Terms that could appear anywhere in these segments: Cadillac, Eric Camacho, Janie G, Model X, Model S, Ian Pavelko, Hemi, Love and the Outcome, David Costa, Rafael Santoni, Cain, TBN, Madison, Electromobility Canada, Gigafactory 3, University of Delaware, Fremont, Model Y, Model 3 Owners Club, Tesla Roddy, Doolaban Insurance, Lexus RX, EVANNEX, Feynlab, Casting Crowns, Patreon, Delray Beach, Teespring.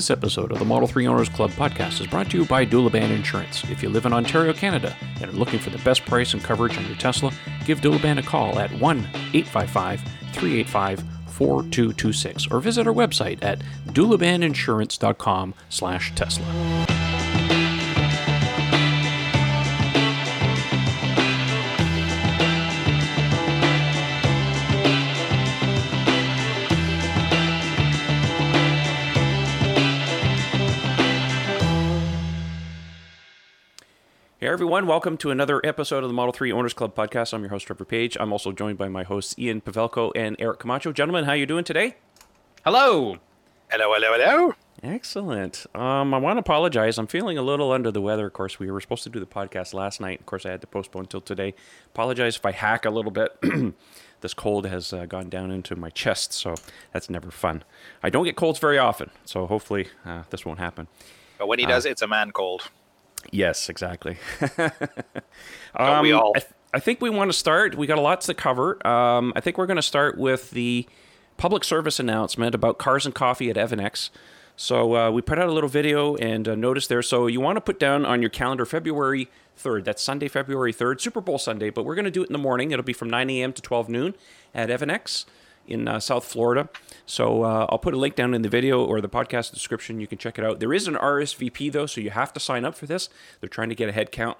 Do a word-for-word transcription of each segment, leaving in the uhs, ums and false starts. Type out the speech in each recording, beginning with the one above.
This episode of the Model three Owners Club podcast is brought to you by Doolaban Insurance. If you live in Ontario, Canada, and are looking for the best price and coverage on your Tesla, give Doolaban a call at one eight five five, three eight five, four two two six or visit our website at doolabaninsurance.com slash Tesla. Hey everyone, welcome to another episode of the Model three Owners Club podcast. I'm your host, Trevor Page. I'm also joined by my hosts, Ian Pavelko and Eric Camacho. Gentlemen, how are you doing today? Hello. Hello, hello, hello. Excellent. Um, I want to apologize. I'm feeling a little under the weather. Of course, we were supposed to do the podcast last night. Of course, I had to postpone until today. Apologize if I hack a little bit. This cold has uh, gone down into my chest, so that's never fun. I don't get colds very often, so hopefully uh, this won't happen. But when he uh, does, it's a man cold. Yes, exactly. um, we all? I, th- I think we want to start. We got lots to cover. Um, I think we're going to start with the public service announcement about cars and coffee at EVANNEX. So uh, we put out a little video and uh, notice there. So you want to put down on your calendar February third. That's Sunday, February third, Super Bowl Sunday. But we're going to do it in the morning. It'll be from nine a.m. to twelve noon at EVANNEX in uh, South Florida. So uh, I'll put a link down in the video or the podcast description. You can check it out. There is an R S V P, though, so you have to sign up for this. They're trying to get a head count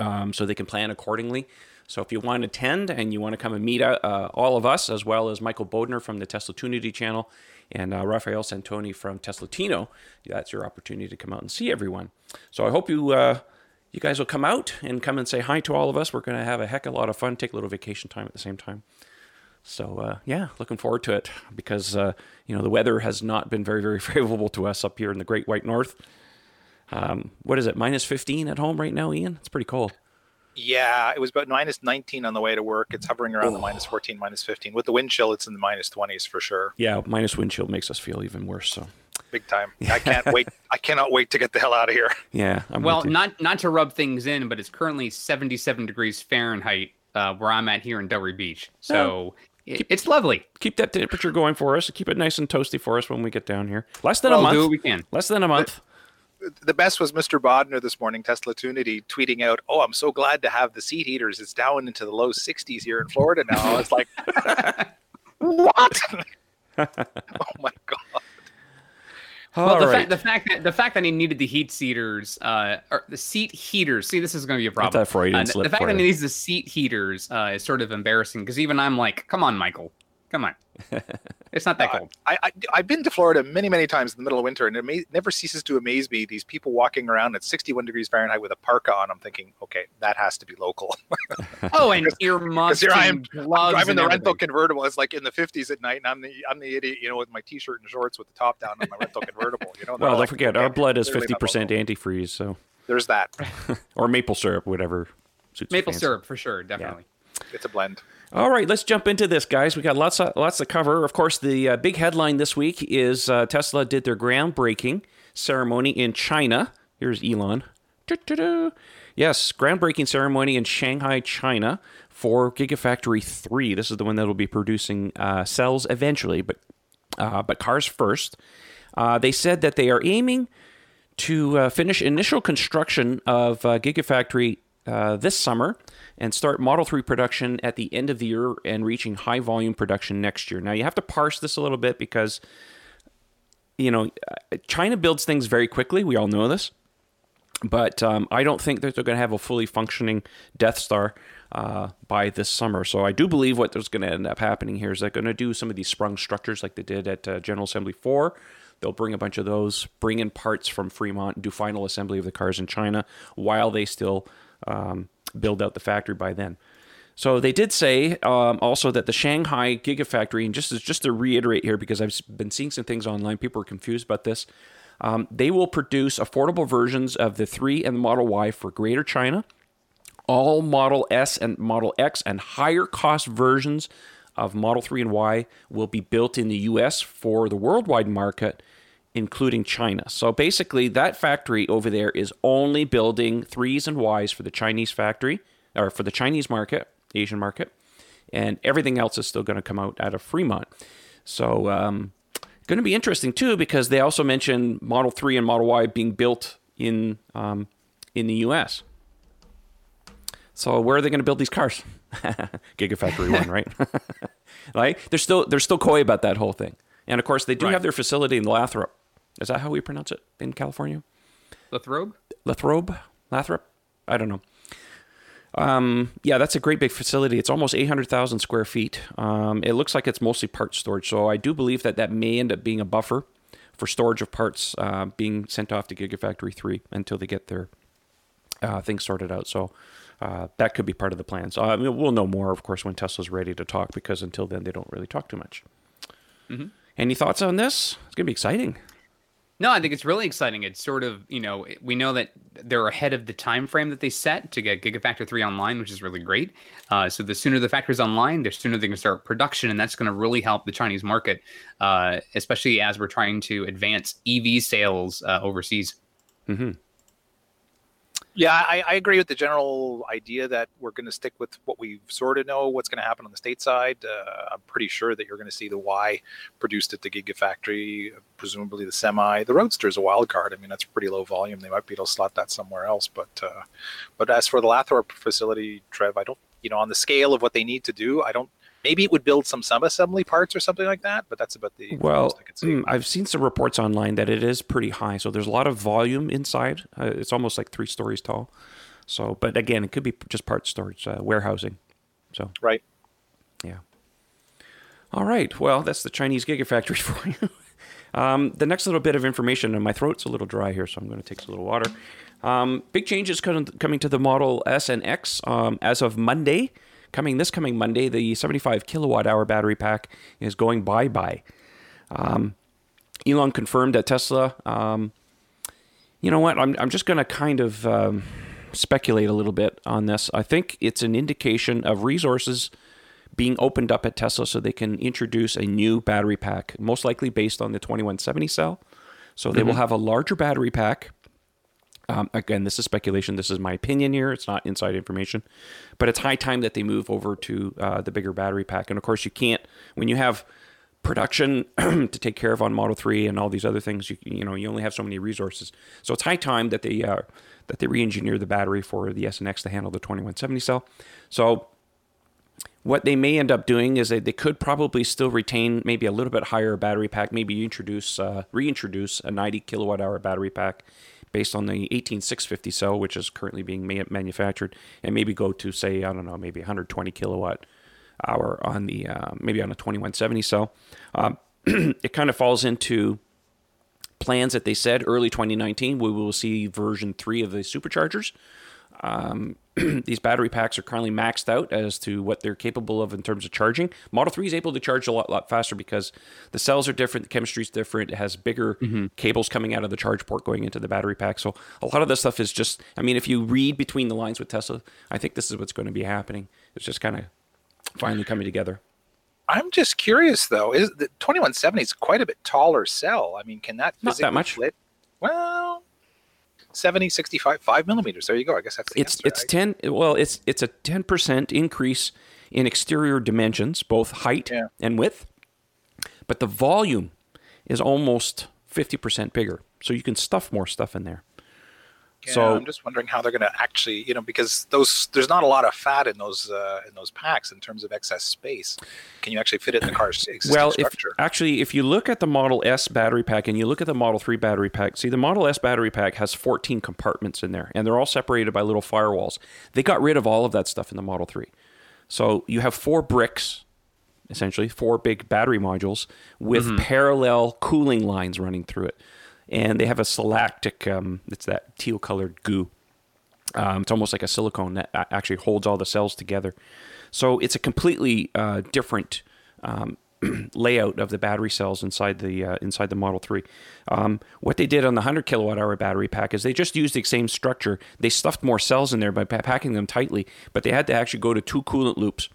um, so they can plan accordingly. So if you want to attend and you want to come and meet uh, all of us, as well as Michael Bodner from the Teslatunity channel and uh, Rafael Santoni from Tesla Tino, that's your opportunity to come out and see everyone. So I hope you uh, you guys will come out and come and say hi to all of us. We're going to have a heck of a lot of fun, take a little vacation time at the same time. So, uh, yeah, looking forward to it because, uh, you know, the weather has not been very, very favorable to us up here in the Great White North. Um, what is it, minus fifteen at home right now, Ian? It's pretty cold. Yeah, it was about minus nineteen on the way to work. It's hovering around oh. the minus fourteen, minus fifteen. With the wind chill, it's in the minus twenties for sure. Yeah, minus wind chill makes us feel even worse, so. Big time. I can't wait. I cannot wait to get the hell out of here. Yeah. I'm well, not, not to rub things in, but it's currently seventy-seven degrees Fahrenheit uh, where I'm at here in Delray Beach. So... Oh. Keep, it's lovely. Keep that temperature going for us. Keep it nice and toasty for us when we get down here. Less than well, a month. Do what we can. Less than a month. The, the best was Mister Bodner this morning, Teslatunity, tweeting out, "Oh, I'm so glad to have the seat heaters. It's down into the low sixties here in Florida now." It's like, what? Oh my god. Well, the, right. fact, the fact that the fact that he needed the heat seaters, uh, or the seat heaters. See, this is going to be a problem. That uh, the, the fact that he needs the seat heaters uh, is sort of embarrassing because even I'm like, come on, Michael, come on. It's not that uh, cold. I, I I've been to Florida many many times in the middle of winter, and it may, never ceases to amaze me. These people walking around at sixty-one degrees Fahrenheit with a parka on. I'm thinking, okay, that has to be local. Oh, and earmuffs. Here I am driving the rental convertible. It's like in the fifties at night, and I'm the I'm the idiot, you know, with my t-shirt and shorts with the top down on my rental convertible. You know. Well, don't forget, our blood is fifty percent antifreeze, so there's that. Or maple syrup, whatever suits. Maple syrup for sure, definitely. Yeah. It's a blend. All right, let's jump into this, guys. We got lots of, lots to cover. Of course, the uh, big headline this week is uh, Tesla did their groundbreaking ceremony in China. Here's Elon. Do-do-do. Yes, groundbreaking ceremony in Shanghai, China for Gigafactory three. This is the one that will be producing uh, cells eventually, but uh, but cars first. Uh, they said that they are aiming to uh, finish initial construction of uh, Gigafactory uh, this summer and start Model three production at the end of the year and reaching high-volume production next year. Now, you have to parse this a little bit because, you know, China builds things very quickly. We all know this. But um, I don't think that they're going to have a fully functioning Death Star uh, by this summer. So I do believe what is going to end up happening here is they're going to do some of these sprung structures like they did at uh, General Assembly four. They'll bring a bunch of those, bring in parts from Fremont, and do final assembly of the cars in China while they still... Um, build out the factory by then. So they did say um, also that the Shanghai Gigafactory, and just just to reiterate here, because I've been seeing some things online, people are confused about this. Um, they will produce affordable versions of the three and the Model Y for Greater China, all Model S and Model X, and higher cost versions of Model three and Y will be built in the U S for the worldwide market, including China. So basically, that factory over there is only building threes and Ys for the Chinese factory, or for the Chinese market, Asian market, and everything else is still going to come out out of Fremont. So um, going to be interesting, too, because they also mention Model three and Model Y being built in um, in the U S. So where are they going to build these cars? Gigafactory one, right? Right? They're still they're still coy about that whole thing. And, of course, they do right. have their facility in Lathrop. Is that how we pronounce it in California? Lathrop? Lathrop? Lathrop? I don't know. Um, yeah, that's a great big facility. It's almost eight hundred thousand square feet. Um, it looks like it's mostly part storage. So I do believe that that may end up being a buffer for storage of parts uh, being sent off to Gigafactory three until they get their uh, things sorted out. So uh, that could be part of the plans. Uh, we'll know more, of course, when Tesla's ready to talk, because until then, they don't really talk too much. Mm-hmm. Any thoughts on this? It's going to be exciting. No, I think it's really exciting. It's sort of, you know, we know that they're ahead of the time frame that they set to get Gigafactory three online, which is really great. Uh, so the sooner the factory's online, the sooner they can start production, and that's going to really help the Chinese market, uh, especially as we're trying to advance E V sales uh, overseas. Mm-hmm. Yeah, I, I agree with the general idea that we're going to stick with what we sort of know, what's going to happen on the state side. Uh, I'm pretty sure that you're going to see the Y produced at the Gigafactory, presumably the Semi. The Roadster is a wild card. I mean, that's pretty low volume. They might be able to slot that somewhere else. But uh, but as for the Lathrop facility, Trev, I don't, you know, on the scale of what they need to do, I don't, maybe it would build some sub-assembly parts or something like that, but that's about the well, most I could see. I've seen some reports online that it is pretty high, so there's a lot of volume inside. Uh, it's almost like three stories tall. So, but again, it could be just part storage, uh, warehousing. So right, yeah. All right. Well, that's the Chinese Gigafactory for you. Um, the next little bit of information, and my throat's a little dry here, so I'm going to take a little water. Um, big changes coming to the Model S and X um, as of Monday. Coming this coming Monday, the seventy-five kilowatt hour battery pack is going bye-bye. Um, Elon confirmed at Tesla. Um, you know what? I'm I'm just going to kind of um, speculate a little bit on this. I think it's an indication of resources being opened up at Tesla so they can introduce a new battery pack, most likely based on the twenty-one seventy cell. So they mm-hmm. will have a larger battery pack. Um, again, this is speculation. This is my opinion here. It's not inside information, but it's high time that they move over to uh, the bigger battery pack. And of course, you can't, when you have production to take care of on Model three and all these other things, you you know, you only have so many resources. So it's high time that they uh, that they re-engineer the battery for the S and X to handle the twenty-one seventy cell. So what they may end up doing is they, they could probably still retain maybe a little bit higher battery pack. Maybe introduce uh, reintroduce a ninety kilowatt hour battery pack based on the eighteen six fifty cell, which is currently being ma- manufactured, and maybe go to, say, I don't know, maybe one hundred twenty kilowatt hour on the, uh, maybe on a twenty-one seventy cell. Um, it kind of falls into plans that they said early twenty nineteen, we will see version three of the superchargers. Um, these battery packs are currently maxed out as to what they're capable of in terms of charging. Model three is able to charge a lot, lot faster because the cells are different, the chemistry is different, it has bigger mm-hmm. cables coming out of the charge port going into the battery pack. So a lot of this stuff is just, I mean, if you read between the lines with Tesla, I think this is what's going to be happening. It's just kind of finally coming together. I'm just curious, though, is the twenty-one seventy is quite a bit taller cell. I mean, can that physically Not that much. Split? Well... seventy, sixty-five, five millimeters. There you go. I guess that's the it's, answer. It's ten. Well, it's it's a ten percent increase in exterior dimensions, both height yeah. and width, but the volume is almost fifty percent bigger. So you can stuff more stuff in there. Yeah, so I'm just wondering how they're going to actually, you know, because those there's not a lot of fat in those uh, in those packs in terms of excess space. Can you actually fit it in the car's existing well, structure? Well, actually, if you look at the Model S battery pack and you look at the Model three battery pack, see, the Model S battery pack has fourteen compartments in there, and they're all separated by little firewalls. They got rid of all of that stuff in the Model three. So you have four bricks, essentially, four big battery modules with mm-hmm. parallel cooling lines running through it. And they have a selactic, um, it's that teal-colored goo. Um, it's almost like a silicone that actually holds all the cells together. So it's a completely uh, different um, layout of the battery cells inside the uh, inside the Model three. Um, what they did on the one hundred kilowatt-hour battery pack is they just used the same structure. They stuffed more cells in there by packing them tightly, but they had to actually go to two coolant loops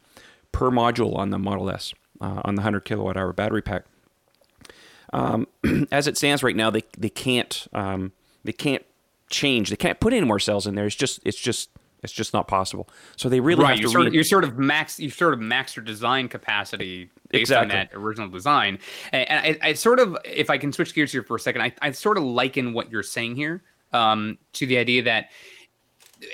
per module on the Model S, uh, on the one hundred kilowatt-hour battery pack. Um, as it stands right now, they they can't um, they can't change. They can't put any more cells in there. It's just it's just It's just not possible. So they really right. have to. You're sort, re- you're sort of max. You sort of max your design capacity based exactly. on that original design. And, and I, I sort of, if I can switch gears here for a second, I, I sort of liken what you're saying here um, to the idea that,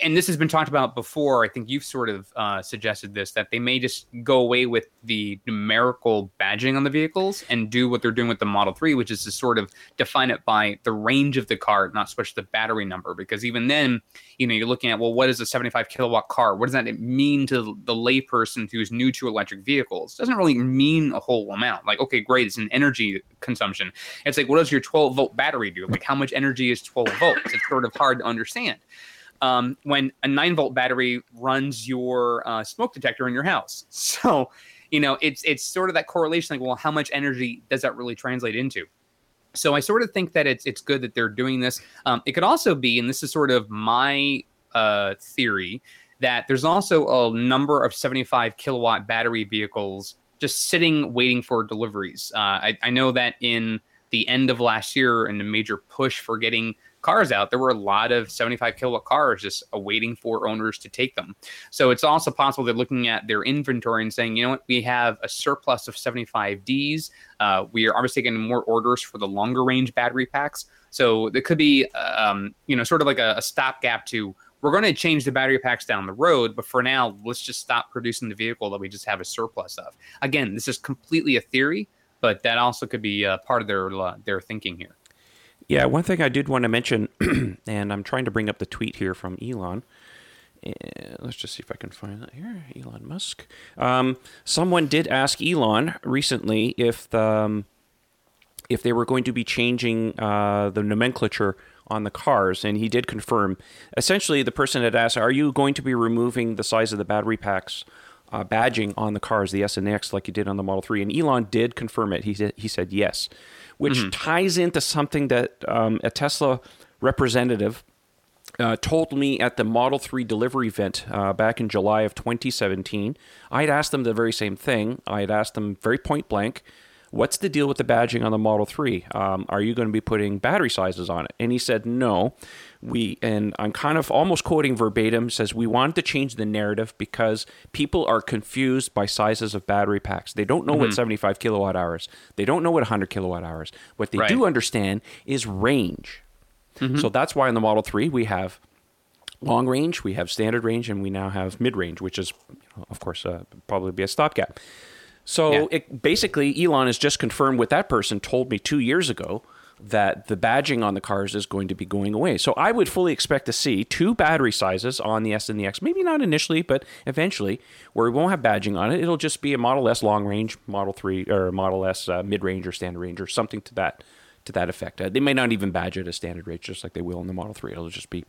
and this has been talked about before. I think you've sort of uh, suggested this, that they may just go away with the numerical badging on the vehicles and do what they're doing with the Model three, which is to sort of define it by the range of the car, not switch the battery number. Because even then, you know, you're looking at, well, what is a seventy-five kilowatt car? What does that mean to the layperson who's new to electric vehicles? It doesn't really mean a whole amount. Like, okay, great, it's an energy consumption. It's like, what does your twelve volt battery do? Like, how much energy is twelve volts? It's sort of hard to understand. Um, when a nine volt battery runs your uh, smoke detector in your house. So, you know, it's it's sort of that correlation, like, well, how much energy does that really translate into? So I sort of think that it's it's good that they're doing this. Um, it could also be, and this is sort of my uh, theory, that there's also a number of seventy-five kilowatt battery vehicles just sitting, waiting for deliveries. Uh, I, I know that in the end of last year, in the major push for getting cars out, there were a lot of seventy-five kilowatt cars just awaiting for owners to take them. So it's also possible they're looking at their inventory and saying, you know what, we have a surplus of seventy-five Ds. Uh, we are obviously getting more orders for the longer range battery packs. So there could be, um, you know, sort of like a, a stopgap to, we're going to change the battery packs down the road, but for now, let's just stop producing the vehicle that we just have a surplus of. Again, this is completely a theory, but that also could be uh, part of their uh, their thinking here. Yeah, one thing I did want to mention, and I'm trying to bring up the tweet here from Elon. And let's just see if I can find that here. Elon Musk. Um, someone did ask Elon recently if the, um, if they were going to be changing uh, the nomenclature on the cars, and he did confirm. Essentially, the person had asked, are you going to be removing the size of the battery packs uh, badging on the cars, the S and X, like you did on the Model three? And Elon did confirm it. He said, he said yes. Which mm-hmm. ties into something that um, a Tesla representative uh, told me at the Model three delivery event uh, back in July of twenty seventeen. I had asked them the very same thing. I had asked them very point blank, what's the deal with the badging on the Model three? Um, are you going to be putting battery sizes on it? And he said, no. We and I'm kind of almost quoting verbatim, says, we wanted to change the narrative because people are confused by sizes of battery packs. They don't know mm-hmm. what seventy-five kilowatt hours. They don't know what one hundred kilowatt hours. What they right. do understand is range. Mm-hmm. So that's why in the Model three, we have long range, we have standard range, and we now have mid-range, which is, you know, of course, uh, probably be a stopgap. So yeah. it, basically, Elon has just confirmed what that person told me two years ago, that the badging on the cars is going to be going away. So I would fully expect to see two battery sizes on the S and the X, maybe not initially, but eventually, where we won't have badging on it. It'll just be a Model S long range, Model three, or Model S uh, mid-range or standard range, or something to that to that effect. Uh, they may not even badge it as standard range, just like they will in the Model three. It'll just be,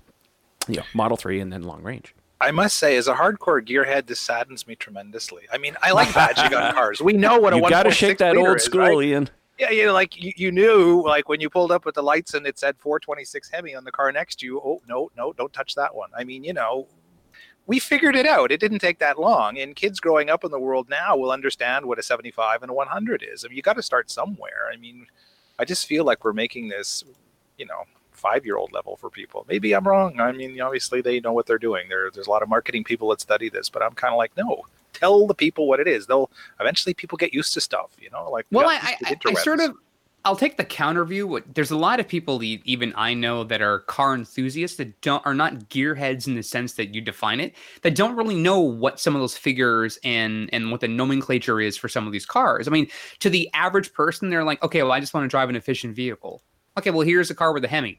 you know, Model three and then long range. I must say, as a hardcore gearhead, this saddens me tremendously. I mean, I like badging on cars. We know what a one point six liter is. You got to shake that old school, right? Ian. Yeah, you know, like you, you knew, like when you pulled up with the lights and it said four twenty-six Hemi on the car next to you. Oh, no, no, don't touch that one. I mean, you know, we figured it out. It didn't take that long. And kids growing up in the world now will understand what a seventy-five and a one hundred is. I mean, you got to start somewhere. I mean, I just feel like we're making this, you know, five-year-old level for people. Maybe I'm wrong. I mean, obviously they know what they're doing. There, there's a lot of marketing people that study this, but I'm kind of like, no, tell the people what it is. They'll eventually people get used to stuff, you know, like, well, I, I, I sort of, I'll take the counter view. There's a lot of people, even I know, that are car enthusiasts that don't are not gearheads in the sense that you define it, that don't really know what some of those figures and and what the nomenclature is for some of these cars. I mean, to the average person, they're like, okay, well, I just want to drive an efficient vehicle. Okay, well, here's a car with a Hemi.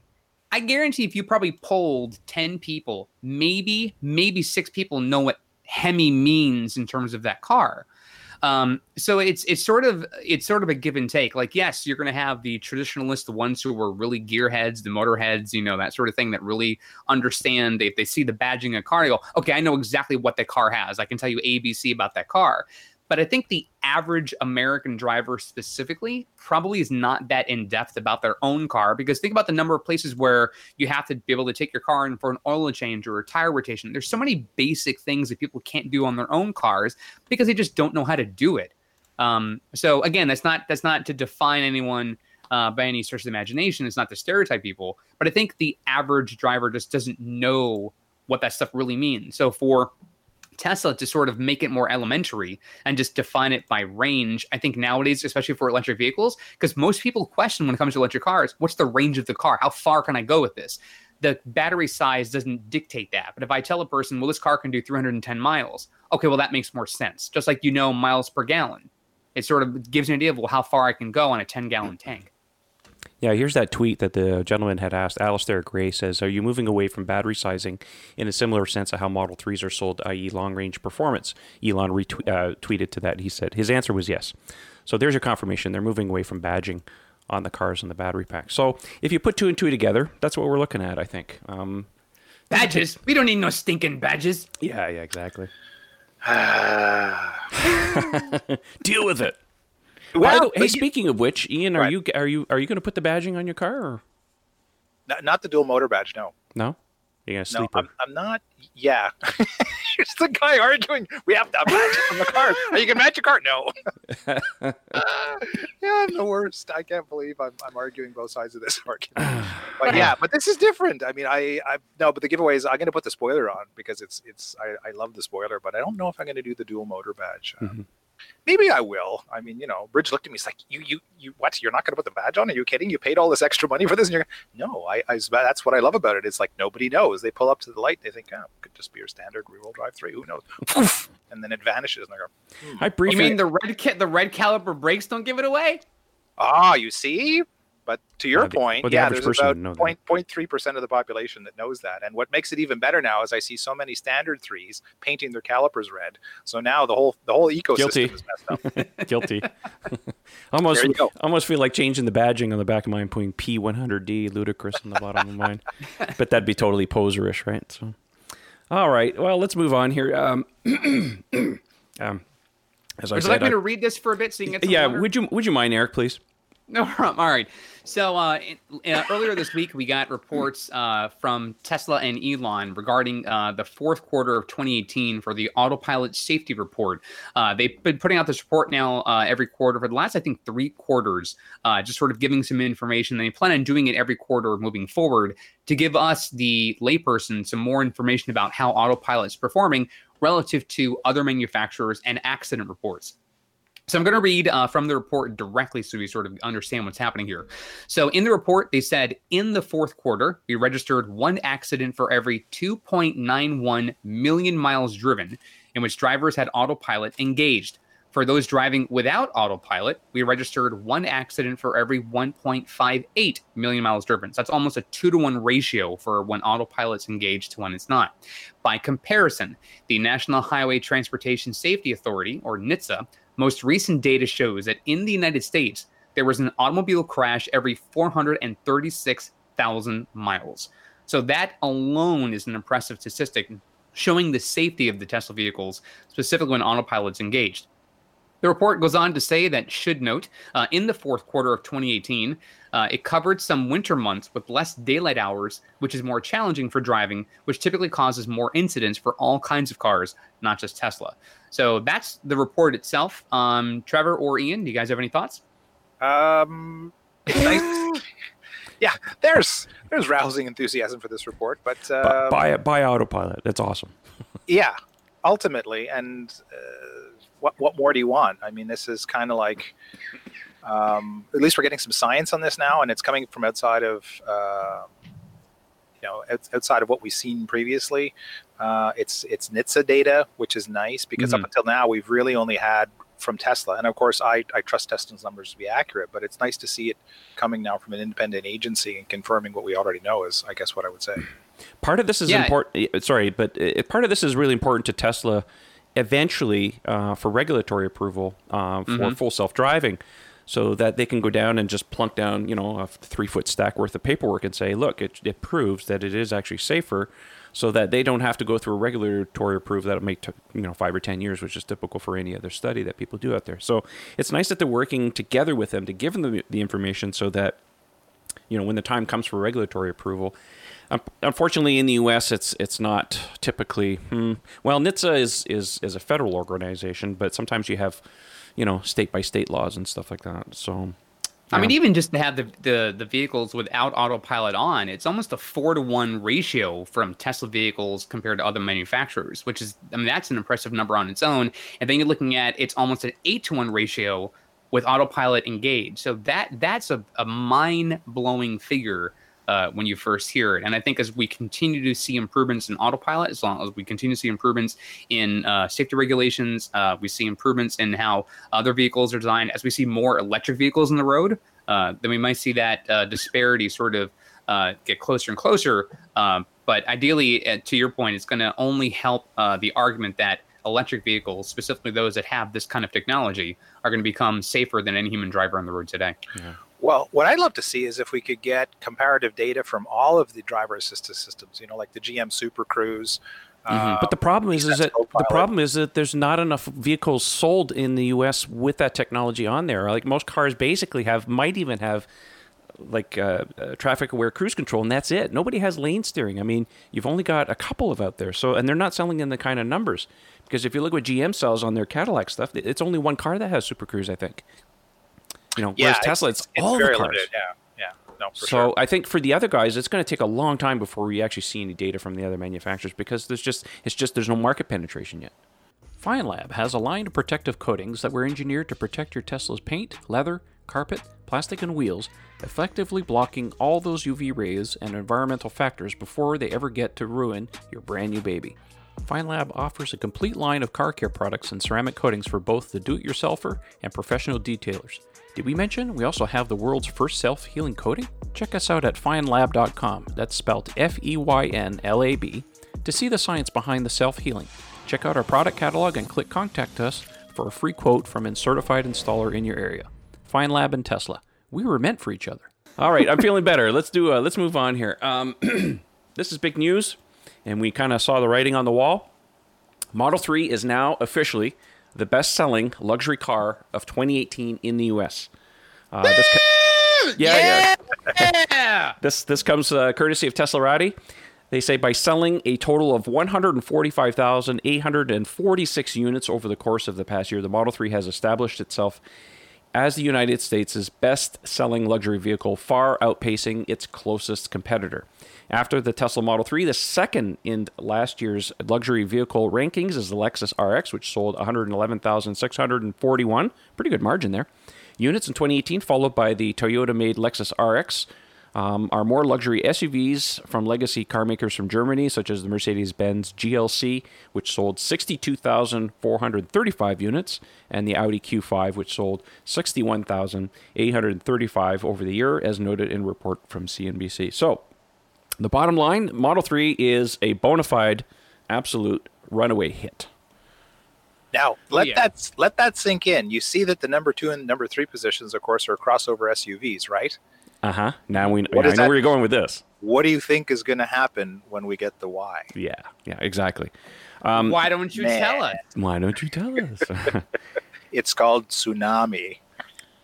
I guarantee if you probably polled ten people, maybe, maybe six people know what Hemi means in terms of that car. Um, so it's it's sort of it's sort of a give and take. Like, yes, you're going to have the traditionalists, the ones who were really gearheads, the motorheads, you know, that sort of thing, that really understand. If they see the badging in a car, they go, okay, I know exactly what that car has. I can tell you A B C about that car. But I think the average American driver specifically probably is not that in depth about their own car, because think about the number of places where you have to be able to take your car in for an oil change or a tire rotation. There's so many basic things that people can't do on their own cars because they just don't know how to do it. Um, so again, that's not that's not to define anyone uh, by any stretch of the imagination. It's not to stereotype people, but I think the average driver just doesn't know what that stuff really means. So for Tesla to sort of make it more elementary and just define it by range, I think nowadays, especially for electric vehicles, because most people question when it comes to electric cars, what's the range of the car? How far can I go with this? The battery size doesn't dictate that. But if I tell a person, well, this car can do three hundred ten miles, okay, well, that makes more sense. Just like, you know, miles per gallon. It sort of gives an idea of, well, how far I can go on a ten-gallon tank. Yeah, here's that tweet that the gentleman had asked. Alistair Gray says, are you moving away from battery sizing in a similar sense of how Model threes are sold, that is long-range performance? Elon retweet, uh, tweeted to that. He said his answer was yes. So there's your confirmation. They're moving away from badging on the cars and the battery pack. So if you put two and two together, that's what we're looking at, I think. Um, badges? We don't need no stinking badges. Yeah, yeah, exactly. Deal with it. Well, hey, speaking of which, Ian, are right. you are you are you going to put the badging on your car? Or? Not, not the dual motor badge, no. No, you're going to sleep. No, I'm, I'm not. Yeah, it's the guy arguing. We have to badge on the car. Are you going to match your car? No. uh, yeah, I'm the worst. I can't believe I'm I'm arguing both sides of this argument. But yeah, but this is different. I mean, I I no, but the giveaway is I'm going to put the spoiler on because it's it's I, I love the spoiler, but I don't know if I'm going to do the dual motor badge. Um, mm-hmm. Maybe I will. I mean, you know, Bridge looked at me. He's like, "You, you, you. What? You're not going to put the badge on? Are you kidding? You paid all this extra money for this?" And you're, no. I, I. That's what I love about it. It's like nobody knows. They pull up to the light. They think, "Oh, it could just be your standard rear-wheel drive three. Who knows?" And then it vanishes. And I go, hmm. I briefly. You mean the red kit, the red caliper brakes don't give it away? Ah, you see. But to your yeah, point, the, yeah, the there's about zero point three percent of the population that knows that. And what makes it even better now is I see so many standard threes painting their calipers red. So now the whole the whole ecosystem Guilty. is messed up. Guilty. almost almost feel like changing the badging on the back of mine, putting P one hundred D, ludicrous, on the bottom of mine. But that'd be totally poserish, right? So, all right. Well, let's move on here. Um, um, as I Would said, you like me I, to read this for a bit so you can get some Yeah, water? would you would you mind, Eric, please? No problem. All right. So uh, uh, earlier this week, we got reports uh, from Tesla and Elon regarding uh, the fourth quarter of twenty eighteen for the Autopilot Safety Report. Uh, they've been putting out this report now uh, every quarter for the last, I think, three quarters, uh, just sort of giving some information. They plan on doing it every quarter moving forward to give us, the layperson, some more information about how Autopilot is performing relative to other manufacturers and accident reports. So I'm going to read uh, from the report directly so we sort of understand what's happening here. So in the report, they said, in the fourth quarter, we registered one accident for every two point nine one million miles driven in which drivers had autopilot engaged. For those driving without autopilot, we registered one accident for every one point five eight million miles driven. So that's almost a two to one ratio for when autopilot's engaged to when it's not. By comparison, the National Highway Transportation Safety Authority, or N H T S A, most recent data shows that in the United States, there was an automobile crash every four hundred thirty-six thousand miles. So that alone is an impressive statistic showing the safety of the Tesla vehicles, specifically when autopilot's engaged. The report goes on to say that, should note, uh, in the fourth quarter of twenty eighteen, uh, it covered some winter months with less daylight hours, which is more challenging for driving, which typically causes more incidents for all kinds of cars, not just Tesla. So that's the report itself. Um, Trevor or Ian, do you guys have any thoughts? Um, nice. Yeah, there's there's rousing enthusiasm for this report, but um, buy buy Autopilot. That's awesome. Yeah, ultimately, and. Uh, What, what more do you want? I mean, this is kind of like, um, at least we're getting some science on this now, and it's coming from outside of, uh, you know, outside of what we've seen previously. Uh, it's it's N H T S A data, which is nice because mm-hmm. up until now we've really only had from Tesla, and of course I, I trust Tesla's numbers to be accurate, but it's nice to see it coming now from an independent agency and confirming what we already know is, I guess, what I would say. Part of this is yeah. important. Sorry, but part of this is really important to Tesla. Eventually, uh, for regulatory approval uh, for mm-hmm. full self-driving, so that they can go down and just plunk down, you know, a three-foot stack worth of paperwork and say, "Look, it, it proves that it is actually safer," so that they don't have to go through a regulatory approval that'll make t- you know five or ten years, which is typical for any other study that people do out there. So it's nice that they're working together with them to give them the, the information, so that you know when the time comes for regulatory approval. Unfortunately, in the U S, it's it's not typically hmm, well. N H T S A is, is is a federal organization, but sometimes you have, you know, state by state laws and stuff like that. So I mean, even just to have the, the, the vehicles without autopilot on, it's almost a four to one ratio from Tesla vehicles compared to other manufacturers, which is, I mean, that's an impressive number on its own. And then you're looking at, it's almost an eight to one ratio with autopilot engaged. So that that's a, a mind blowing figure uh, when you first hear it. And I think as we continue to see improvements in autopilot, as long as we continue to see improvements in uh, safety regulations, uh, we see improvements in how other vehicles are designed, as we see more electric vehicles on the road, uh, then we might see that uh, disparity sort of uh, get closer and closer. Um, but ideally, uh, to your point, it's going to only help uh, the argument that electric vehicles, specifically those that have this kind of technology, are going to become safer than any human driver on the road today. Yeah. Well, what I'd love to see is if we could get comparative data from all of the driver assistance systems, you know, like the G M Super Cruise. Mm-hmm. Um, but the problem is, is that the problem is that there's not enough vehicles sold in the U S with that technology on there. Like most cars basically have, might even have like uh, uh, traffic-aware cruise control, and that's it. Nobody has lane steering. I mean, you've only got a couple of out there, so and they're not selling in the kind of numbers. Because if you look what G M sells on their Cadillac stuff, it's only one car that has Super Cruise, I think. You know, yeah, whereas Tesla, it's, it's, it's all very the cars. Limited. Yeah, yeah, no, for so sure. I think for the other guys, it's going to take a long time before we actually see any data from the other manufacturers because there's just it's just there's no market penetration yet. Feynlab has aligned protective coatings that were engineered to protect your Tesla's paint, leather, carpet, plastic, and wheels, effectively blocking all those U V rays and environmental factors before they ever get to ruin your brand new baby. Feynlab offers a complete line of car care products and ceramic coatings for both the do-it-yourselfer and professional detailers. Did we mention we also have the world's first self-healing coating? Check us out at feynlab dot com, that's spelled F E Y N L A B, to see the science behind the self-healing. Check out our product catalog and click Contact Us for a free quote from a certified installer in your area. Feynlab and Tesla, we were meant for each other. All right, I'm feeling better. Let's do. Uh, let's move on here. Um, this is big news. And we kind of saw the writing on the wall. Model three is now officially the best-selling luxury car of twenty eighteen in the U S. Uh, this co- yeah, yeah. yeah. this this comes uh, courtesy of Teslarati. They say by selling a total of one hundred forty-five thousand eight hundred forty-six units over the course of the past year, the Model three has established itself as the United States' best-selling luxury vehicle, far outpacing its closest competitor. After the Tesla Model three, the second in last year's luxury vehicle rankings is the Lexus R X, which sold one hundred eleven thousand six hundred forty-one, pretty good margin there, units in twenty eighteen, followed by the Toyota-made Lexus R X. Um, are more luxury S U Vs from legacy car makers from Germany, such as the Mercedes-Benz G L C, which sold sixty-two thousand four hundred thirty-five units, and the Audi Q five, which sold sixty-one thousand eight hundred thirty-five over the year, as noted in a report from C N B C. So, the bottom line, Model three is a bona fide, absolute runaway hit. Now, let yeah. that let that sink in. You see that the number two and number three positions, of course, are crossover S U Vs, right? Uh-huh. Now we I know that, where you're going with this. What do you think is going to happen when we get the Y? Yeah, yeah, exactly. Um, Why don't you man. tell us? Why don't you tell us? It's called tsunami.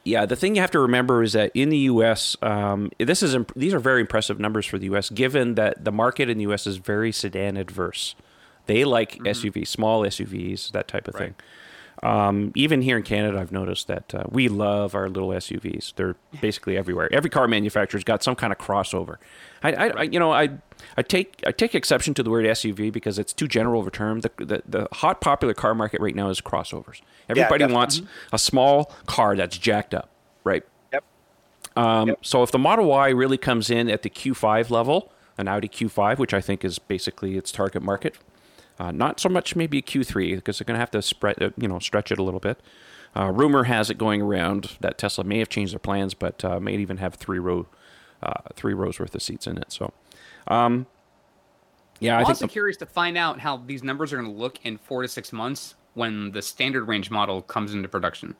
Yeah, the thing you have to remember is that in the U S, um, this is imp- these are very impressive numbers for the U S, given that the market in the U S is very sedan-adverse. They like mm-hmm. S U Vs, small S U Vs, that type of right. thing. Um, even here in Canada, I've noticed that uh, we love our little S U Vs. They're basically everywhere. Every car manufacturer's got some kind of crossover. I, I, I you know, I, I take I take exception to the word S U V because it's too general of a term. The the, the hot popular car market right now is crossovers. Everybody yeah, wants a small car that's jacked up, right? Yep. Um, yep. So if the Model Y really comes in at the Q five level, an Audi Q five, which I think is basically its target market. Uh, not so much maybe a Q three because they're going to have to spread, uh, you know, stretch it a little bit. Uh, rumor has it going around that Tesla may have changed their plans, but uh, may even have three row, uh, three rows worth of seats in it. So, um, yeah, I'm I think also the- curious to find out how these numbers are going to look in four to six months when the standard range model comes into production.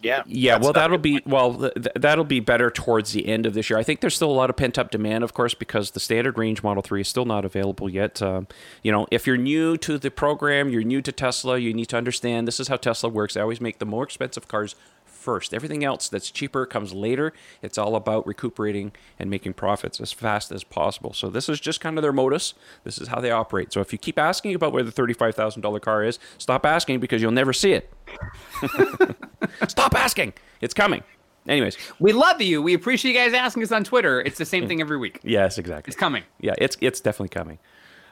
Yeah. Yeah. Well, that'll be well. Th- that'll be better towards the end of this year. I think there's still a lot of pent up demand, of course, because the standard range Model three is still not available yet. Um, you know, if you're new to the program, you're new to Tesla, you need to understand this is how Tesla works. They always make the more expensive cars first. Everything else that's cheaper comes later. It's all about recuperating and making profits as fast as possible. So this is just kind of their modus. This is how they operate. So if you keep asking about where the thirty-five thousand dollars car is, stop asking because you'll never see it. Stop asking. It's coming. Anyways, we love you. We appreciate you guys asking us on Twitter. It's the same thing every week. Yes, exactly. It's coming. Yeah, it's it's definitely coming.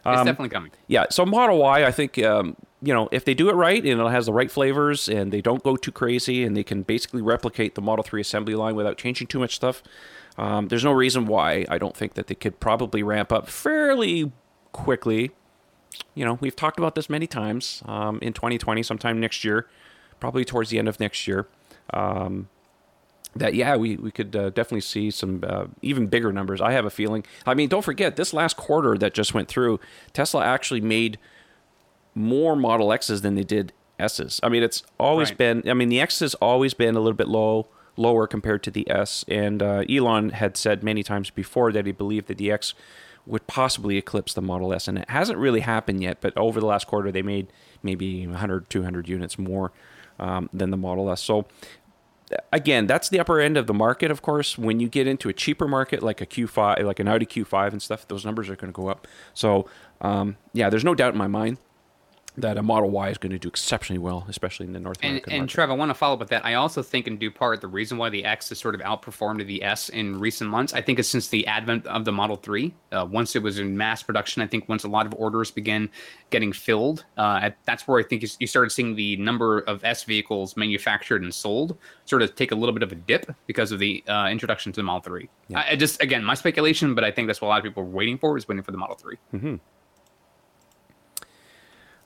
Um, it's definitely coming. Yeah, so Model Y, I think, um, you know, if they do it right and it has the right flavors and they don't go too crazy and they can basically replicate the Model three assembly line without changing too much stuff, um, there's no reason why I don't think that they could probably ramp up fairly quickly. You know, we've talked about this many times um, in twenty twenty, sometime next year, probably towards the end of next year. Um, that, yeah, we, we could uh, definitely see some uh, even bigger numbers. I have a feeling. I mean, don't forget, this last quarter that just went through, Tesla actually made more Model X's than they did S's. I mean, it's always right. been, I mean, the X has always been a little bit low, lower compared to the S. And uh, Elon had said many times before that he believed that the X would possibly eclipse the Model S. And it hasn't really happened yet, but over the last quarter, they made maybe one hundred, two hundred units more um, than the Model S. So, again, that's the upper end of the market, of course. When you get into a cheaper market like a Q five, like an Audi Q five and stuff, those numbers are going to go up. So, um, yeah, there's no doubt in my mind that a Model Y is going to do exceptionally well, especially in the North American and, and market. And Trev, I want to follow up with that. I also think in due part, the reason why the X has sort of outperformed the S in recent months, I think is since the advent of the Model three. Uh, once it was in mass production, I think once a lot of orders began getting filled, uh, at, that's where I think you, you started seeing the number of S vehicles manufactured and sold sort of take a little bit of a dip because of the uh, introduction to the Model three. Yeah. I, I just, again, my speculation, but I think that's what a lot of people were waiting for, is waiting for the Model three. Mm-hmm.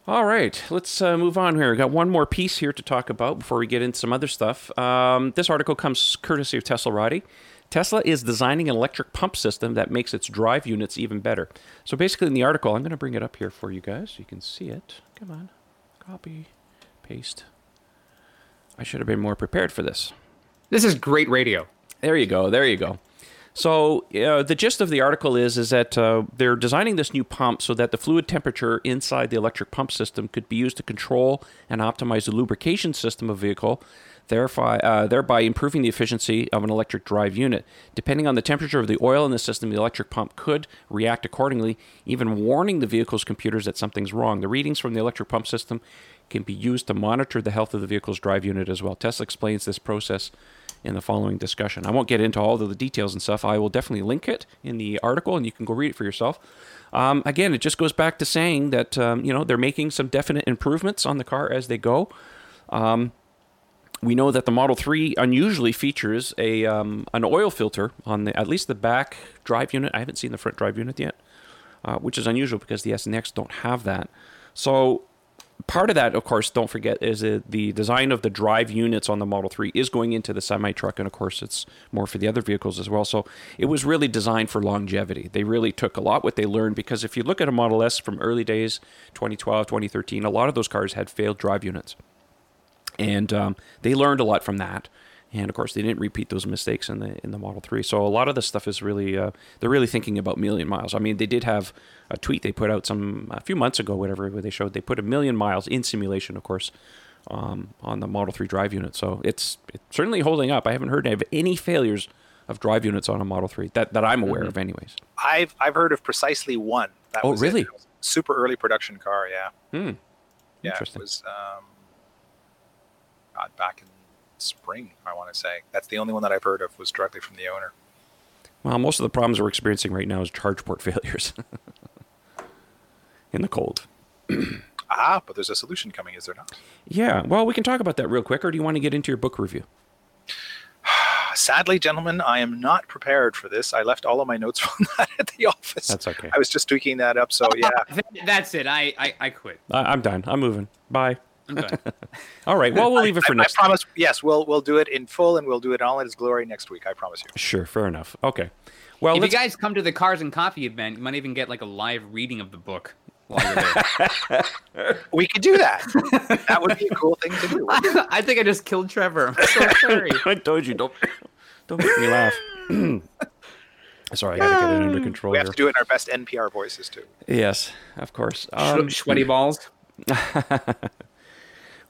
All right, let's uh, move on here. We've got one more piece here to talk about before we get into some other stuff. Um, this article comes courtesy of Tesla Roddy. Tesla is designing an electric pump system that makes its drive units even better. So basically in the article, I'm going to bring it up here for you guys so you can see it. Come on, copy, paste. I should have been more prepared for this. This is great radio. There you go, there you go. So uh, the gist of the article is is that uh, they're designing this new pump so that the fluid temperature inside the electric pump system could be used to control and optimize the lubrication system of a vehicle, thereby, uh, thereby improving the efficiency of an electric drive unit. Depending on the temperature of the oil in the system, the electric pump could react accordingly, even warning the vehicle's computers that something's wrong. The readings from the electric pump system can be used to monitor the health of the vehicle's drive unit as well. Tesla explains this process in the following discussion. I won't get into all of the details and stuff. I will definitely link it in the article, and you can go read it for yourself. Um, again, it just goes back to saying that um, you know, they're making some definite improvements on the car as they go. Um, we know that the Model three unusually features a um, an oil filter on the, at least the back drive unit. I haven't seen the front drive unit yet, uh, which is unusual because the S and X don't have that. So part of that, of course, don't forget, is that the design of the drive units on the Model three is going into the semi-truck, and of course, it's more for the other vehicles as well. So it was really designed for longevity. They really took a lot what they learned, because if you look at a Model S from early days, twenty twelve, twenty thirteen, a lot of those cars had failed drive units. And um, they learned a lot from that. And of course, they didn't repeat those mistakes in the in the Model three. So a lot of this stuff is really, uh, they're really thinking about million miles. I mean, they did have a tweet they put out some a few months ago, whatever, where they showed they put a million miles in simulation, of course, um, on the Model three drive unit. So it's, it's certainly holding up. I haven't heard of any failures of drive units on a Model three that, that I'm aware mm-hmm. of, anyways. I've I've heard of precisely one. That oh, was really? It was a super early production car, yeah. Hmm. Yeah, interesting. It was um, God, back in spring, I want to say. That's the only one that I've heard of was directly from the owner. Well, most of the problems we're experiencing right now is charge port failures in the cold. Ah, but there's a solution coming, is there not? Yeah. Well, we can talk about that real quick, or do you want to get into your book review? Sadly, gentlemen, I am not prepared for this. I left all of my notes on that at the office. That's okay. I was just tweaking that up, so yeah. That's it. I, I, I quit. I, I'm done. I'm moving. Bye. Okay. All right. Well, we'll leave it for I, next I promise. Time. Yes, we'll we'll do it in full, and we'll do it all in its glory next week. I promise you. Sure. Fair enough. Okay. Well, if let's... you guys come to the Cars and Coffee event, you might even get like a live reading of the book while you're there. We could do that. That would be a cool thing to do. I, I think I just killed Trevor. I'm so sorry. I told you don't don't make me laugh. Sorry, I gotta get it under control. We have here. To do it in our best N P R voices too. Yes, of course. Um, Sweaty balls.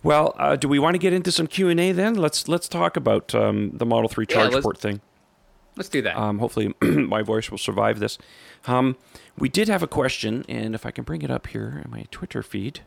Well, uh, do we want to get into some Q and A then? Let's let's talk about um, the Model three charge yeah, port thing. Let's do that. Um, hopefully my voice will survive this. Um, we did have a question, and if I can bring it up here in my Twitter feed.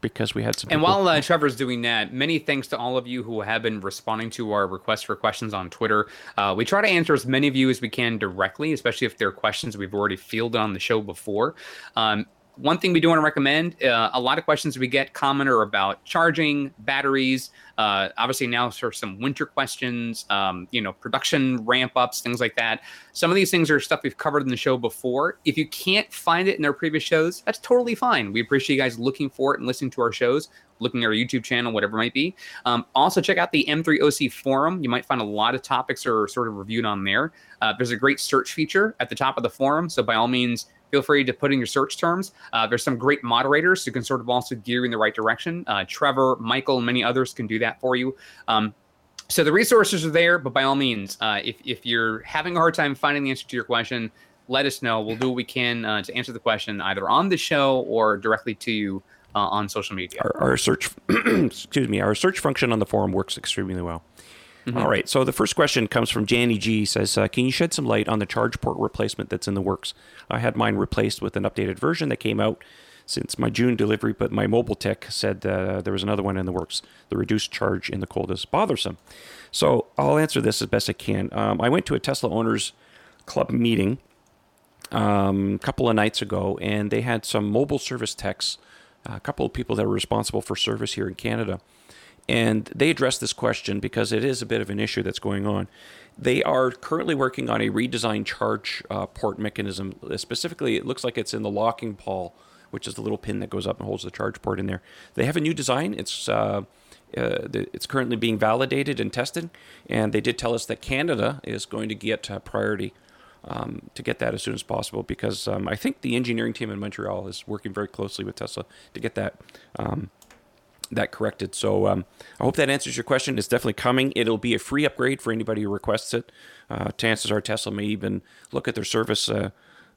because we had some. And people. while uh, Trevor's doing that, many thanks to all of you who have been responding to our requests for questions on Twitter. Uh, we try to answer as many of you as we can directly, especially if they're questions we've already fielded on the show before. Um, One thing we do want to recommend, uh, a lot of questions we get common are about charging, batteries, uh, obviously now for some winter questions, um, you know, production ramp ups, things like that. Some of these things are stuff we've covered in the show before. If you can't find it in our previous shows, that's totally fine. We appreciate you guys looking for it and listening to our shows, looking at our YouTube channel, whatever it might be. Um, also, check out the M three O C forum. You might find a lot of topics are sort of reviewed on there. Uh, there's a great search feature at the top of the forum. So by all means, feel free to put in your search terms. Uh, there's some great moderators who can sort of also gear you in the right direction. Uh, Trevor, Michael, and many others can do that for you. Um, so the resources are there, but by all means, uh, if, if you're having a hard time finding the answer to your question, let us know. We'll do what we can uh, to answer the question either on the show or directly to you uh, on social media. Our, our search, excuse me, our search function on the forum works extremely well. Mm-hmm. All right, so the first question comes from Janie G. Says, uh, can you shed some light on the charge port replacement that's in the works? I had mine replaced with an updated version that came out since my June delivery, but my mobile tech said uh, there was another one in the works. The reduced charge in the cold is bothersome. So I'll answer this as best I can. Um, I went to a Tesla Owners Club meeting um, a couple of nights ago, and they had some mobile service techs, a couple of people that were responsible for service here in Canada. And they address this question because it is a bit of an issue that's going on. They are currently working on a redesigned charge uh, port mechanism. Specifically, it looks like it's in the locking pawl, which is the little pin that goes up and holds the charge port in there. They have a new design. It's uh, uh, it's currently being validated and tested. And they did tell us that Canada is going to get uh, priority um, to get that as soon as possible because um, I think the engineering team in Montreal is working very closely with Tesla to get that um that corrected. So um, I hope that answers your question. It's definitely coming. It'll be a free upgrade for anybody who requests it. Uh, chances are Tesla may even look at their service uh,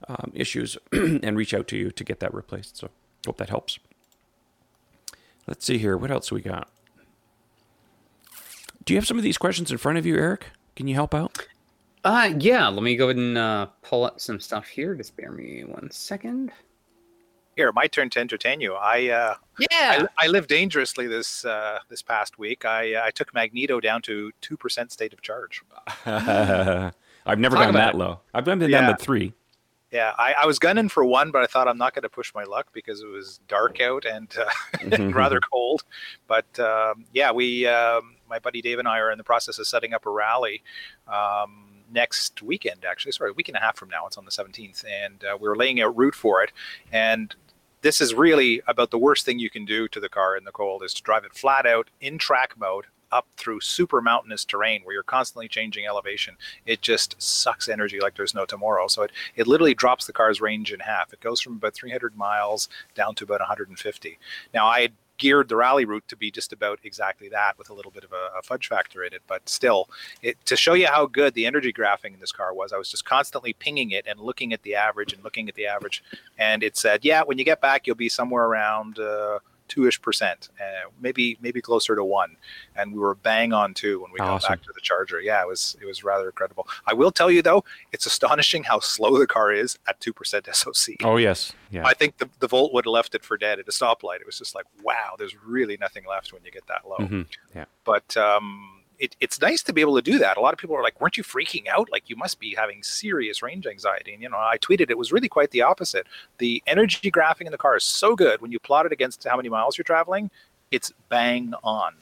um, issues and reach out to you to get that replaced. So hope that helps. Let's see here. What else we got? Do you have some of these questions in front of you, Eric? Can you help out? Uh, yeah. Let me go ahead and uh, pull up some stuff here. Just bear me one second. Here, my turn to entertain you. I uh, yeah, I, I lived dangerously this uh, this past week. I uh, I took Magneto down to two percent state of charge. I've never Talk gone that it. low. I've been yeah. down to three. Yeah, I, I was gunning for one, but I thought I'm not going to push my luck because it was dark out and, uh, and rather cold. But um, yeah, we um, my buddy Dave and I are in the process of setting up a rally. Um, next weekend, actually, sorry, a week and a half from now. It's on the seventeenth, and uh, we're laying out route for it. And this is really about the worst thing you can do to the car in the cold is to drive it flat out in track mode up through super mountainous terrain where you're constantly changing elevation. It just sucks energy like there's no tomorrow. So it, it literally drops the car's range in half. It goes from about three hundred miles down to about one hundred fifty. Now, I had geared the rally route to be just about exactly that with a little bit of a, a fudge factor in it. But still, it, to show you how good the energy graphing in this car was, I was just constantly pinging it and looking at the average and looking at the average. And it said, yeah, when you get back, you'll be somewhere around uh, two-ish percent, uh, maybe maybe closer to one. And we were bang on two when we awesome. got back to the charger. Yeah, it was it was rather incredible. I will tell you, though, it's astonishing how slow the car is at two percent S O C. Oh, yes. Yeah. I think the, the Volt would have left it for dead at a stoplight. It was just like, wow, there's really nothing left when you get that low. Mm-hmm. Yeah. But um, it, it's nice to be able to do that. A lot of people are like, weren't you freaking out? Like, you must be having serious range anxiety. And, you know, I tweeted it was really quite the opposite. The energy graphing in the car is so good. When you plot it against how many miles you're traveling, it's bang on.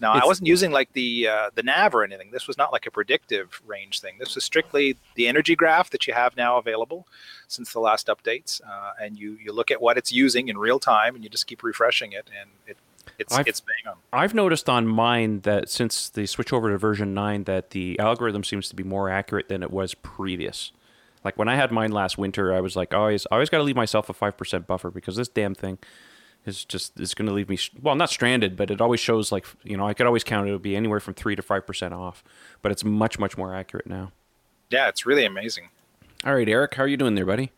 Now, it's, I wasn't using like the uh, the nav or anything. This was not like a predictive range thing. This was strictly the energy graph that you have now available since the last updates. Uh, and you, you look at what it's using in real time, and you just keep refreshing it, and it it's I've, it's bang on. I've noticed on mine that since the switch over to version nine, that the algorithm seems to be more accurate than it was previous. Like when I had mine last winter, I was like, oh, I always got to leave myself a five percent buffer because this damn thing... It's just, it's going to leave me, well, not stranded, but it always shows like, you know, I could always count it would be anywhere from three to five percent off, but it's much, much more accurate now. Yeah, it's really amazing. All right, Eric, how are you doing there, buddy?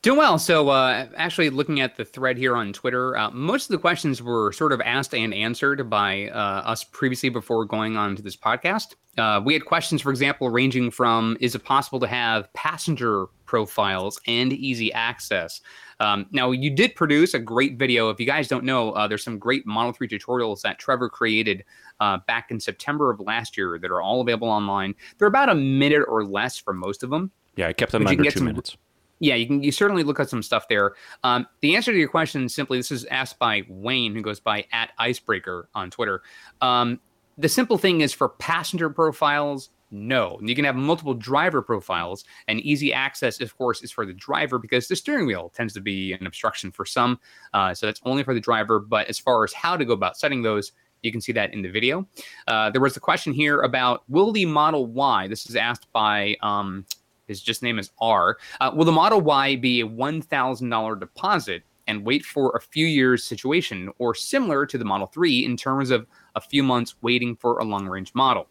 Doing well. So uh, actually looking at the thread here on Twitter, uh, most of the questions were sort of asked and answered by uh, us previously before going on to this podcast. Uh, we had questions, for example, ranging from, is it possible to have passenger profiles and easy access? Um, now, you did produce a great video. If you guys don't know, uh, there's some great Model three tutorials that Trevor created uh, back in September of last year that are all available online. They're about a minute or less for most of them. Yeah, I kept them under two some, minutes. Yeah, you can you certainly look at some stuff there. Um, the answer to your question, simply, this is asked by Wayne, who goes by at Icebreaker on Twitter. Um, the simple thing is for passenger profiles, no. You can have multiple driver profiles, and easy access, of course, is for the driver because the steering wheel tends to be an obstruction for some. Uh, so that's only for the driver. But as far as how to go about setting those, you can see that in the video. Uh, there was a question here about, will the Model Y, this is asked by... Um, His just name is R. Uh, will the Model Y be a one thousand dollars deposit and wait for a few years situation, or similar to the Model three in terms of a few months waiting for a long-range model?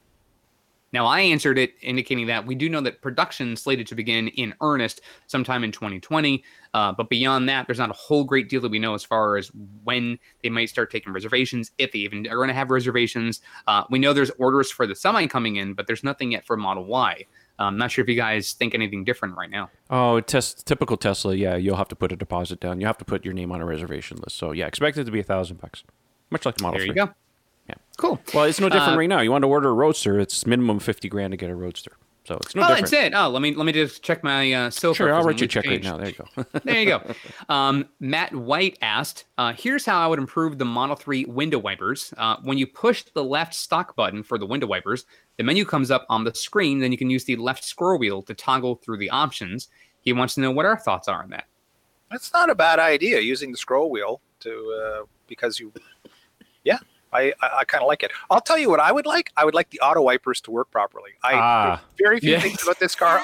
Now, I answered it indicating that we do know that production slated to begin in earnest sometime in twenty twenty. Uh, but beyond that, there's not a whole great deal that we know as far as when they might start taking reservations, if they even are going to have reservations. Uh, we know there's orders for the semi coming in, but there's nothing yet for Model Y. I'm not sure if you guys think anything different right now. Oh, tes- typical Tesla. Yeah, you'll have to put a deposit down. You have to put your name on a reservation list. So yeah, expect it to be a thousand bucks, much like the Model three. There you go. Yeah, cool. Well, it's no different uh, right now. You want to order a Roadster, it's minimum fifty grand to get a Roadster. So it's no oh, different. That's it. Oh, let me let me just check my uh, sofa. Sure, I'll write you a check right now. There you go. There you go. Um, Matt White asked, uh, here's how I would improve the Model three window wipers. Uh, when you push the left stock button for the window wipers, the menu comes up on the screen. Then you can use the left scroll wheel to toggle through the options. He wants to know what our thoughts are on that. That's not a bad idea, using the scroll wheel to uh, because you, yeah. I, I kind of like it. I'll tell you what I would like. I would like the auto wipers to work properly. I ah, very few yes. things about this car.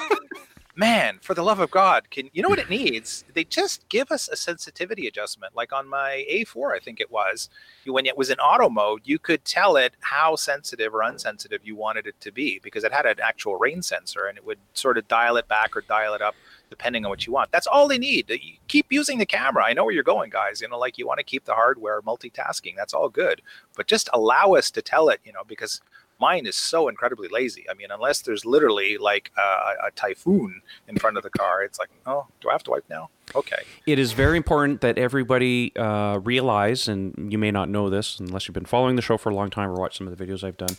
Man, for the love of God, can you know what it needs? They just give us a sensitivity adjustment. Like on my A four, I think it was, when it was in auto mode, you could tell it how sensitive or unsensitive you wanted it to be because it had an actual rain sensor and it would sort of dial it back or dial it up depending on what you want. That's all they need. You keep using the camera. I know where you're going, guys. You know, like you want to keep the hardware multitasking. That's all good. But just allow us to tell it, you know, because mine is so incredibly lazy. I mean, unless there's literally like a, a typhoon in front of the car, it's like, oh, do I have to wipe now? Okay. It is very important that everybody uh, realize, and you may not know this unless you've been following the show for a long time or watched some of the videos I've done,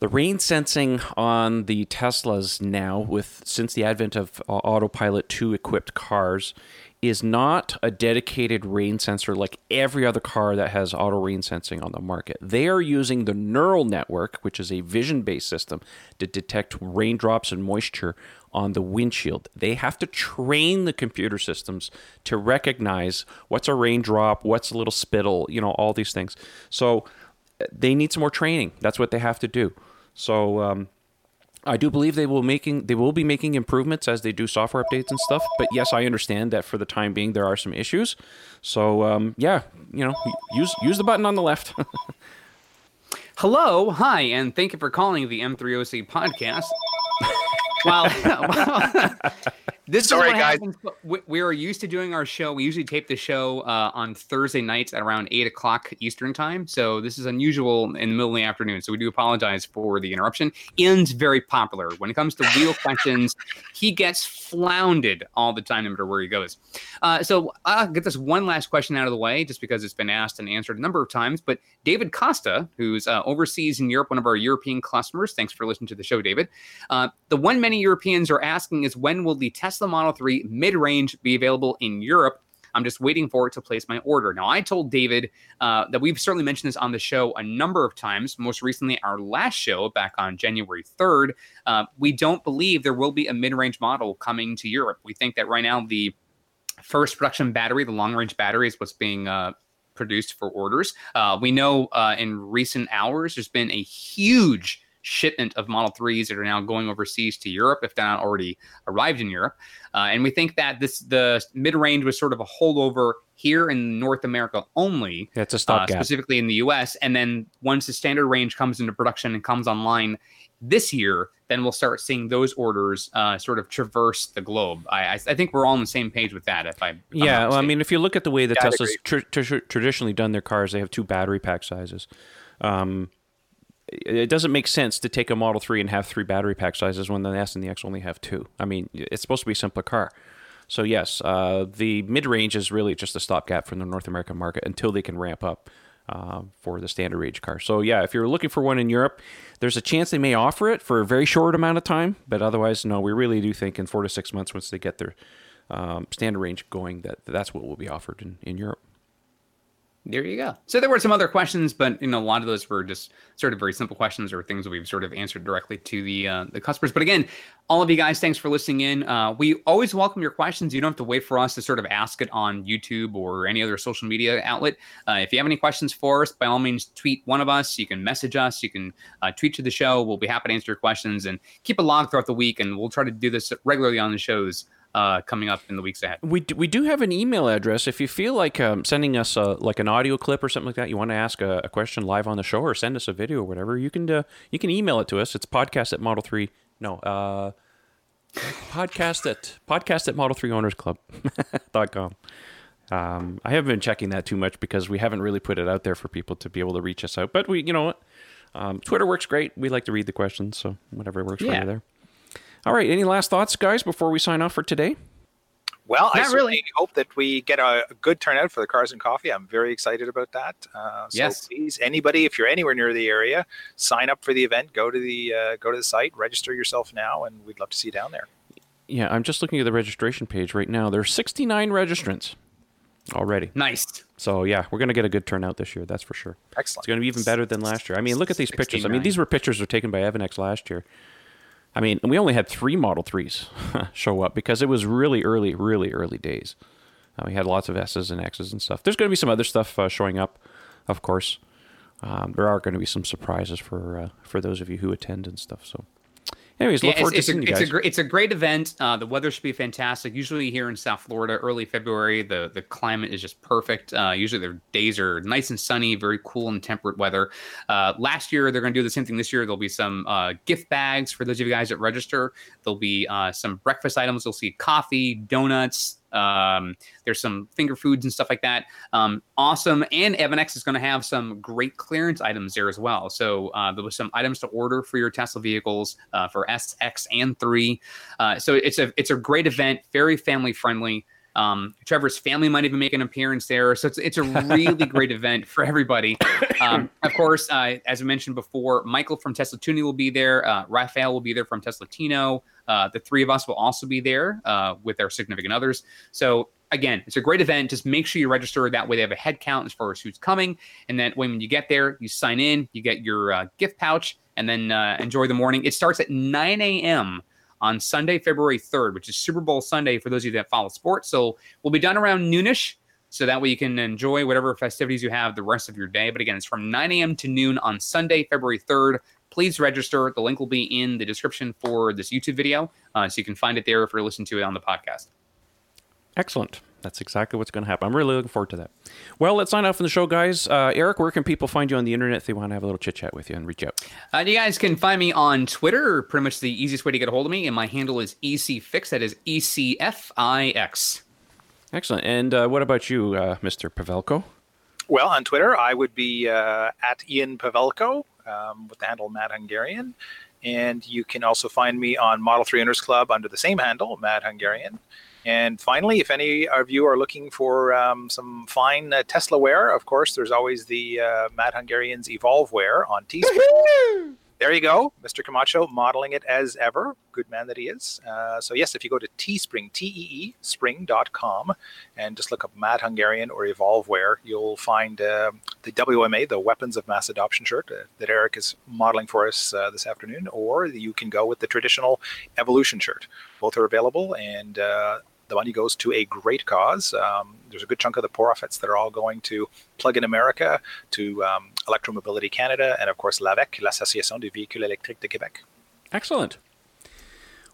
the rain sensing on the Teslas now, with since the advent of uh, Autopilot two equipped cars, is not a dedicated rain sensor like every other car that has auto rain sensing on the market. They are using the neural network, which is a vision-based system, to detect raindrops and moisture on the windshield. They have to train the computer systems to recognize what's a raindrop, what's a little spittle, you know, all these things. So they need some more training. That's what they have to do. So um, I do believe they will making they will be making improvements as they do software updates and stuff. But yes, I understand that for the time being there are some issues. So um, yeah, you know, use use the button on the left. Hello, hi, and thank you for calling the M three O C podcast. Wow. This Sorry, is what guys. Happens. We, we are used to doing our show. We usually tape the show uh, on Thursday nights at around eight o'clock Eastern time. So this is unusual in the middle of the afternoon. So we do apologize for the interruption. Ian's very popular. When it comes to wheel questions, he gets flounded all the time no matter where he goes. Uh, so I'll get this one last question out of the way just because it's been asked and answered a number of times. But David Costa, who's uh, overseas in Europe, one of our European customers. Thanks for listening to the show, David. Uh, the one many Europeans are asking is, when will the Tesla the Model three mid-range be available in Europe? I'm just waiting for it to place my order. Now, I told David uh, that we've certainly mentioned this on the show a number of times, most recently our last show back on January third. Uh, we don't believe there will be a mid-range model coming to Europe. We think that right now the first production battery, the long-range battery, is what's being uh, produced for orders. Uh, we know uh, in recent hours there's been a huge shipment of Model threes that are now going overseas to Europe, if they're not already arrived in Europe. Uh, and we think that this the mid-range was sort of a holdover here in North America only. That's a stopgap. Uh, specifically in the U S. And then once the standard range comes into production and comes online this year, then we'll start seeing those orders uh, sort of traverse the globe. I, I think we're all on the same page with that. If I if yeah, well, I mean, if you look at the way that yeah, Tesla's tr- tr- traditionally done their cars, they have two battery pack sizes. Um, it doesn't make sense to take a Model three and have three battery pack sizes when the S and the X only have two. I mean, it's supposed to be a simpler car. So yes, uh, the mid-range is really just a stopgap from the North American market until they can ramp up Uh, for the standard range car. So yeah, if you're looking for one in Europe, there's a chance they may offer it for a very short amount of time, but otherwise, no, we really do think in four to six months once they get their um, standard range going, that that's what will be offered in, in Europe. There you go. So there were some other questions, but you know, a lot of those were just sort of very simple questions or things that we've sort of answered directly to the uh, the customers. But again, all of you guys, thanks for listening in. Uh, we always welcome your questions. You don't have to wait for us to sort of ask it on YouTube or any other social media outlet. Uh, if you have any questions for us, by all means, tweet one of us. You can message us. You can uh, tweet to the show. We'll be happy to answer your questions and keep a log throughout the week. And we'll try to do this regularly on the shows Uh, coming up in the weeks ahead. We do, we do have an email address. If you feel like um, sending us a, like an audio clip or something like that, you want to ask a, a question live on the show or send us a video or whatever, you can uh, you can email it to us. It's podcast at Model three. No, uh, podcast at podcast at Model three Owners Club dot com. Um, I haven't been checking that too much because we haven't really put it out there for people to be able to reach us out. But we, you know, um, Twitter works great. We like to read the questions, so whatever works yeah. for you there. All right, any last thoughts, guys, before we sign off for today? Well, Not I certainly really. hope that we get a good turnout for the Cars and Coffee. I'm very excited about that. Uh, so yes. please, anybody, if you're anywhere near the area, sign up for the event. Go to the uh, go to the site, register yourself now, and we'd love to see you down there. Yeah, I'm just looking at the registration page right now. There are sixty-nine registrants already. Nice. So, yeah, we're going to get a good turnout this year, that's for sure. Excellent. It's going to be even better than last year. I mean, look at these sixty-nine pictures. I mean, these were pictures that were taken by EVANNEX last year. I mean, we only had three Model threes show up because it was really early, really early days. Uh, we had lots of S's and X's and stuff. There's going to be some other stuff uh, showing up, of course. Um, there are going to be some surprises for uh, for those of you who attend and stuff. So, anyways, look yeah, forward to seeing a, you guys. It's a, it's a great event. Uh, the weather should be fantastic. Usually here in South Florida, early February, the, the climate is just perfect. Uh, usually their days are nice and sunny, very cool and temperate weather. Uh, last year, they're going to do the same thing this year. There'll be some uh, gift bags for those of you guys that register. There'll be uh, some breakfast items. You'll see coffee, donuts. Um, there's some finger foods and stuff like that. Um, awesome. And EVANNEX is going to have some great clearance items there as well. So uh, there was some items to order for your Tesla vehicles uh, for S, X, and three. Uh, so it's a it's a great event, very family friendly. Um, Trevor's family might even make an appearance there. So it's it's a really great event for everybody. Um, of course, uh, as I mentioned before, Michael from Teslatunity will be there. Uh, Rafael will be there from Tesla Tino. Uh, the three of us will also be there uh, with our significant others. So again, it's a great event. Just make sure you register. That way they have a head count as far as who's coming. And then when you get there, you sign in, you get your uh, gift pouch, and then uh, enjoy the morning. It starts at nine a.m. on Sunday, February third, which is Super Bowl Sunday for those of you that follow sports. So we'll be done around noonish, so that way you can enjoy whatever festivities you have the rest of your day. But again, it's from nine a.m. to noon on Sunday, February third. Please register. The link will be in the description for this YouTube video, uh, so you can find it there if you're listening to it on the podcast. Excellent. That's exactly what's going to happen. I'm really looking forward to that. Well, let's sign off from the show, guys. Uh, Eric, where can people find you on the internet if they want to have a little chit-chat with you and reach out? Uh, you guys can find me on Twitter, pretty much the easiest way to get a hold of me, and my handle is E C Fix. That is E C F I X. Excellent. And uh, what about you, uh, Mister Pavelko? Well, on Twitter, I would be uh, at Ian Pavelko um, with the handle Mad Hungarian. And you can also find me on Model three Owners Club under the same handle, Mad Hungarian. And finally, if any of you are looking for um, some fine uh, Tesla wear, of course, there's always the uh, Mad Hungarian's Evolve wear on Teespring. There you go. Mister Camacho modeling it as ever. Good man that he is. Uh, so, yes, if you go to Teespring, T E E, spring dot com, and just look up Mad Hungarian or Evolve wear, you'll find uh, the W M A, the Weapons of Mass Adoption shirt uh, that Eric is modeling for us uh, this afternoon, or you can go with the traditional Evolution shirt. Both are available, and uh, The money goes to a great cause. Um, there's a good chunk of the profits that are all going to Plug-in America, to um, Electromobility Canada, and of course l'AVEC, l'Association des Véhicules Électriques de Québec. Excellent.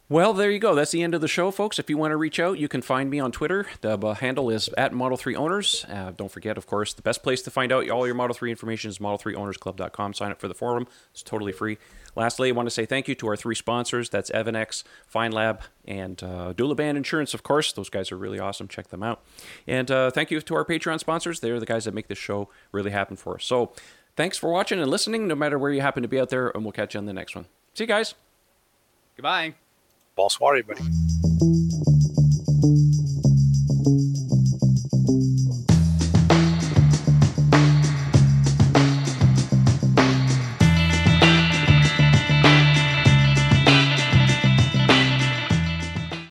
Well, there you go. That's the end of the show, folks. If you want to reach out, you can find me on Twitter. The handle is at Model three Owners. Uh, don't forget, of course, the best place to find out all your Model three information is model three owners club dot com. Sign up for the forum. It's totally free. Lastly, I want to say thank you to our three sponsors. That's EVANNEX, Feynlab, and uh, Doolaban Insurance, of course. Those guys are really awesome. Check them out. And uh, thank you to our Patreon sponsors. They're the guys that make this show really happen for us. So thanks for watching and listening, no matter where you happen to be out there, and we'll catch you on the next one. See you guys. Goodbye. Bonsoir, everybody.